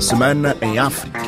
Semana em África.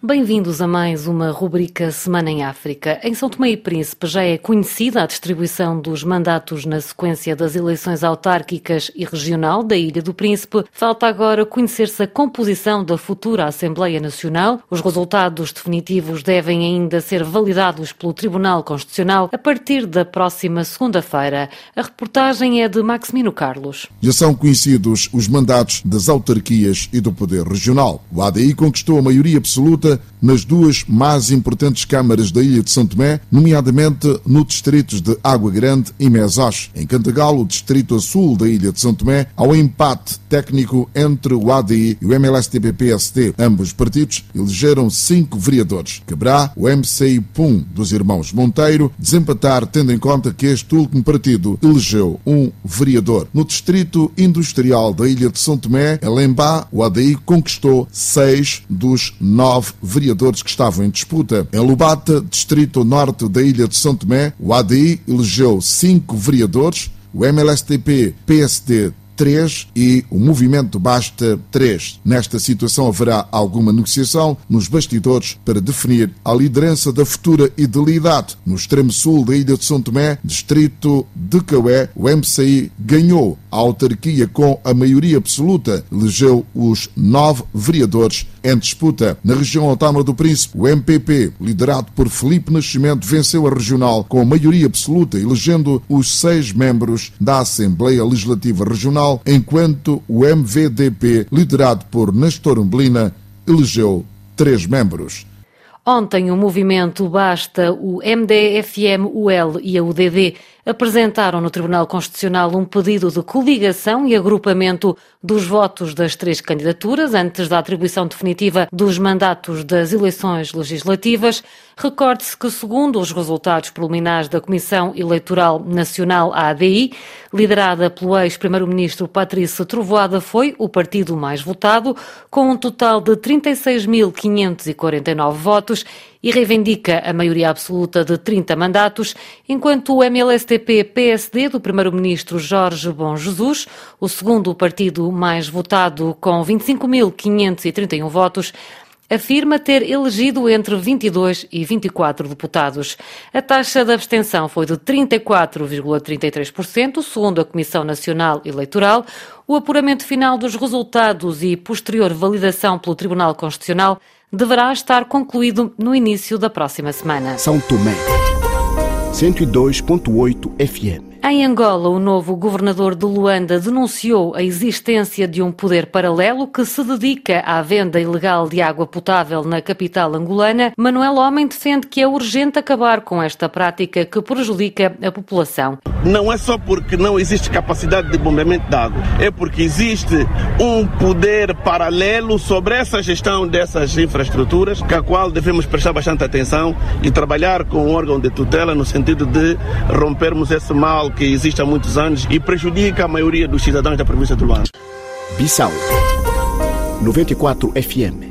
Bem-vindos a mais uma rubrica Semana em África. Em São Tomé e Príncipe já é conhecida a distribuição dos mandatos na sequência das eleições autárquicas e regional da Ilha do Príncipe. Falta agora conhecer-se a composição da futura Assembleia Nacional. Os resultados definitivos devem ainda ser validados pelo Tribunal Constitucional a partir da próxima segunda-feira. A reportagem é de Maximino Carlos. Já são conhecidos os mandatos das autarquias e do poder regional. O ADI conquistou a maioria absoluta nas duas mais importantes câmaras da Ilha de São Tomé, nomeadamente no distritos de Água Grande e Mesós. Em Cantagalo, o distrito a sul da Ilha de São Tomé, há um empate técnico entre o ADI e o MLSTP-PSD. Ambos partidos elegeram 5 vereadores. Caberá o MCI Pum dos irmãos Monteiro desempatar, tendo em conta que este último partido elegeu um vereador. No distrito industrial da Ilha de São Tomé, em Lembá, o ADI conquistou 6 dos 9 vereadores que estavam em disputa. Em Lubata, distrito norte da Ilha de São Tomé, o ADI elegeu 5 vereadores, o MLSTP-PSD 3 e o Movimento Basta 3. Nesta situação haverá alguma negociação nos bastidores para definir a liderança da futura idealidade. No extremo sul da Ilha de São Tomé, distrito de Caué, o MCI ganhou a autarquia com a maioria absoluta, elegeu os 9 vereadores em disputa. Na região autónoma do Príncipe, o MPP, liderado por Filipe Nascimento, venceu a regional com a maioria absoluta, elegendo os 6 membros da Assembleia Legislativa Regional, enquanto o MVDP, liderado por Nestor Umbelina, elegeu 3 membros. Ontem, o movimento Basta, o MDFM, o L e a UDD apresentaram no Tribunal Constitucional um pedido de coligação e agrupamento dos votos das 3 candidaturas antes da atribuição definitiva dos mandatos das eleições legislativas. Recorde-se que, segundo os resultados preliminares da Comissão Eleitoral Nacional, a ADI, liderada pelo ex-primeiro-ministro Patrícia Trovoada, foi o partido mais votado, com um total de 36.549 votos, e reivindica a maioria absoluta de 30 mandatos, enquanto o MLSTP-PSD do primeiro-ministro Jorge Bom Jesus, o segundo partido mais votado com 25.531 votos, afirma ter elegido entre 22 e 24 deputados. A taxa de abstenção foi de 34,33%, segundo a Comissão Nacional Eleitoral. O apuramento final dos resultados e posterior validação pelo Tribunal Constitucional deverá estar concluído no início da próxima semana. São Tomé, 102.8 FM. Em Angola, o novo governador de Luanda denunciou a existência de um poder paralelo que se dedica à venda ilegal de água potável na capital angolana. Manuel Homem defende que é urgente acabar com esta prática que prejudica a população. Não é só porque não existe capacidade de bombeamento de água, é porque existe um poder paralelo sobre essa gestão dessas infraestruturas, com a qual devemos prestar bastante atenção e trabalhar com o órgão de tutela no sentido de rompermos esse mal que existe há muitos anos e prejudica a maioria dos cidadãos da província de Luanda. Bissau, 94 FM.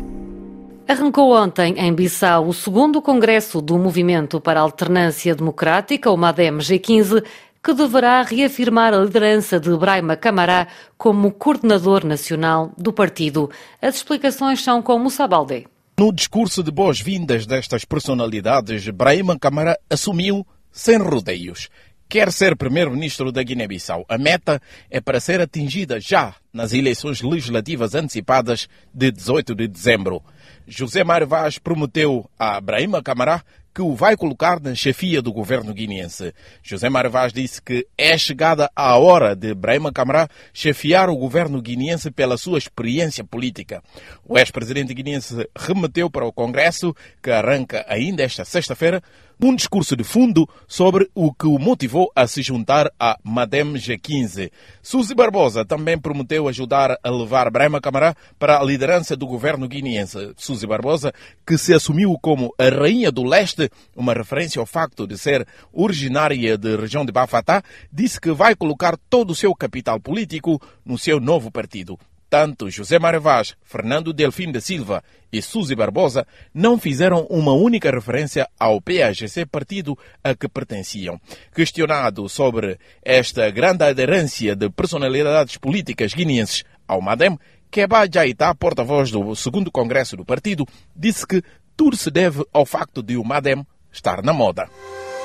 Arrancou ontem em Bissau o segundo Congresso do Movimento para a Alternância Democrática, o MADEM-G15, que deverá reafirmar a liderança de Braima Camará como coordenador nacional do partido. As explicações são com Moussa Baldé. No discurso de boas-vindas destas personalidades, Braima Camará assumiu sem rodeios. Quer ser primeiro-ministro da Guiné-Bissau. A meta é para ser atingida já nas eleições legislativas antecipadas de 18 de dezembro. José Mário Vaz prometeu a Braima Camará que o vai colocar na chefia do governo guineense. José Mário Vaz disse que é chegada a hora de Braima Camará chefiar o governo guineense pela sua experiência política. O ex-presidente guineense remeteu para o Congresso, que arranca ainda esta sexta-feira, um discurso de fundo sobre o que o motivou a se juntar à MADEM-G15. Suzy Barbosa também prometeu ajudar a levar Braima Camará para a liderança do governo guineense. Suzy Barbosa, que se assumiu como a rainha do leste, uma referência ao facto de ser originária da região de Bafatá, disse que vai colocar todo o seu capital político no seu novo partido. Tanto José Mário Vaz, Fernando Delfim da Silva e Suzy Barbosa não fizeram uma única referência ao PAGC, partido a que pertenciam. Questionado sobre esta grande aderência de personalidades políticas guineenses ao MADEM, Keba Jaita, porta-voz do 2º Congresso do Partido, disse que tudo se deve ao facto de o MADEM estar na moda.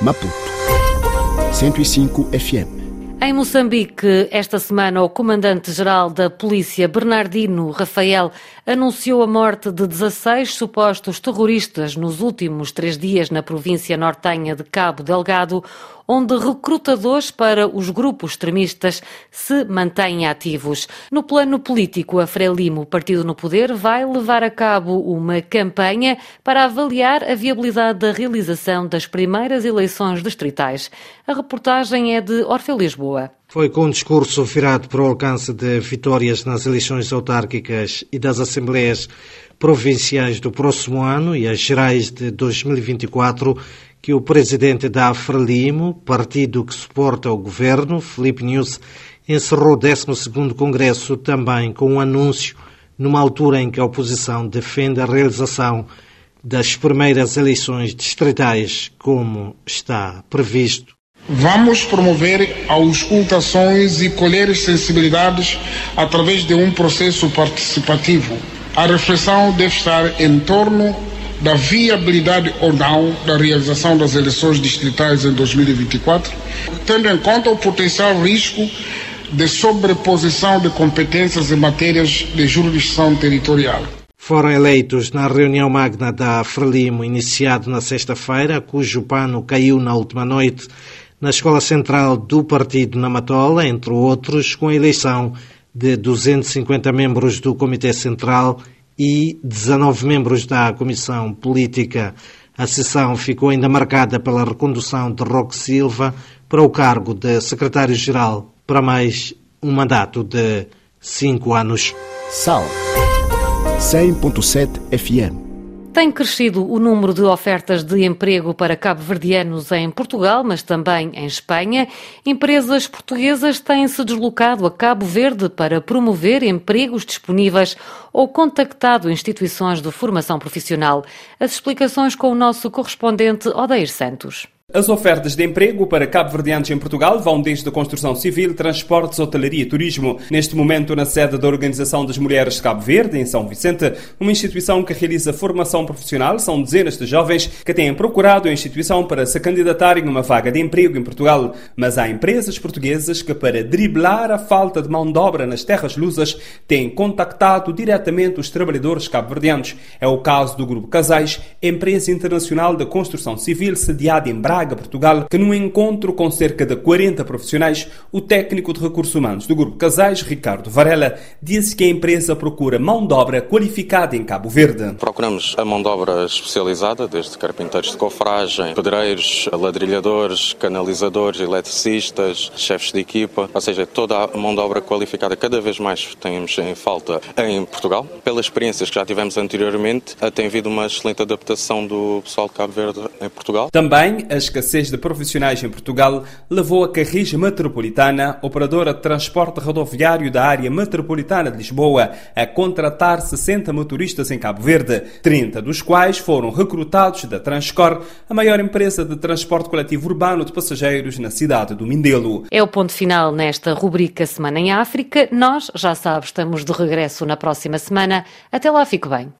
Maputo, 105 FM. Em Moçambique, esta semana, o comandante-geral da polícia, Bernardino Rafael, anunciou a morte de 16 supostos terroristas nos últimos 3 dias na província nortenha de Cabo Delgado, onde recrutadores para os grupos extremistas se mantêm ativos. No plano político, a Frelimo, partido no poder, vai levar a cabo uma campanha para avaliar a viabilidade da realização das primeiras eleições distritais. A reportagem é de Orfeu Lisboa. Foi com um discurso virado para o alcance de vitórias nas eleições autárquicas e das assembleias provinciais do próximo ano e as gerais de 2024 que o presidente da Frelimo, partido que suporta o governo, Filipe Nyusi, encerrou o 12º Congresso também com um anúncio, numa altura em que a oposição defende a realização das primeiras eleições distritais, como está previsto. Vamos promover auscultações e colher sensibilidades através de um processo participativo. A reflexão deve estar em torno da viabilidade ou não da realização das eleições distritais em 2024, tendo em conta o potencial risco de sobreposição de competências em matérias de jurisdição territorial. Foram eleitos na reunião magna da Frelimo, iniciado na sexta-feira, cujo pano caiu na última noite, na Escola Central do Partido na Matola, entre outros, com a eleição de 250 membros do Comitê Central e 19 membros da Comissão Política. A sessão ficou ainda marcada pela recondução de Roque Silva para o cargo de secretário-geral para mais um mandato de 5 anos. Sal 100.7 FM. Tem crescido o número de ofertas de emprego para cabo-verdianos em Portugal, mas também em Espanha. Empresas portuguesas têm-se deslocado a Cabo Verde para promover empregos disponíveis ou contactado instituições de formação profissional. As explicações com o nosso correspondente Odeir Santos. As ofertas de emprego para cabo-verdianos em Portugal vão desde a construção civil, transportes, hotelaria e turismo. Neste momento, na sede da Organização das Mulheres de Cabo Verde, em São Vicente, uma instituição que realiza formação profissional, são dezenas de jovens que têm procurado a instituição para se candidatarem a uma vaga de emprego em Portugal. Mas há empresas portuguesas que, para driblar a falta de mão de obra nas terras lusas, têm contactado diretamente os trabalhadores cabo-verdianos. É o caso do Grupo Casais, empresa internacional de construção civil sediada em Braga, Portugal, que num encontro com cerca de 40 profissionais, o técnico de recursos humanos do Grupo Casais, Ricardo Varela, disse que a empresa procura mão de obra qualificada em Cabo Verde. Procuramos a mão de obra especializada, desde carpinteiros de cofragem, pedreiros, ladrilhadores, canalizadores, eletricistas, chefes de equipa, ou seja, toda a mão de obra qualificada cada vez mais temos em falta em Portugal. Pelas experiências que já tivemos anteriormente, tem havido uma excelente adaptação do pessoal de Cabo Verde em Portugal. Também a escassez de profissionais em Portugal levou a Carris Metropolitana, operadora de transporte rodoviário da área metropolitana de Lisboa, a contratar 60 motoristas em Cabo Verde, 30 dos quais foram recrutados da Transcor, a maior empresa de transporte coletivo urbano de passageiros na cidade do Mindelo. É o ponto final nesta rubrica Semana em África. Nós, já sabes, estamos de regresso na próxima semana. Até lá, fique bem.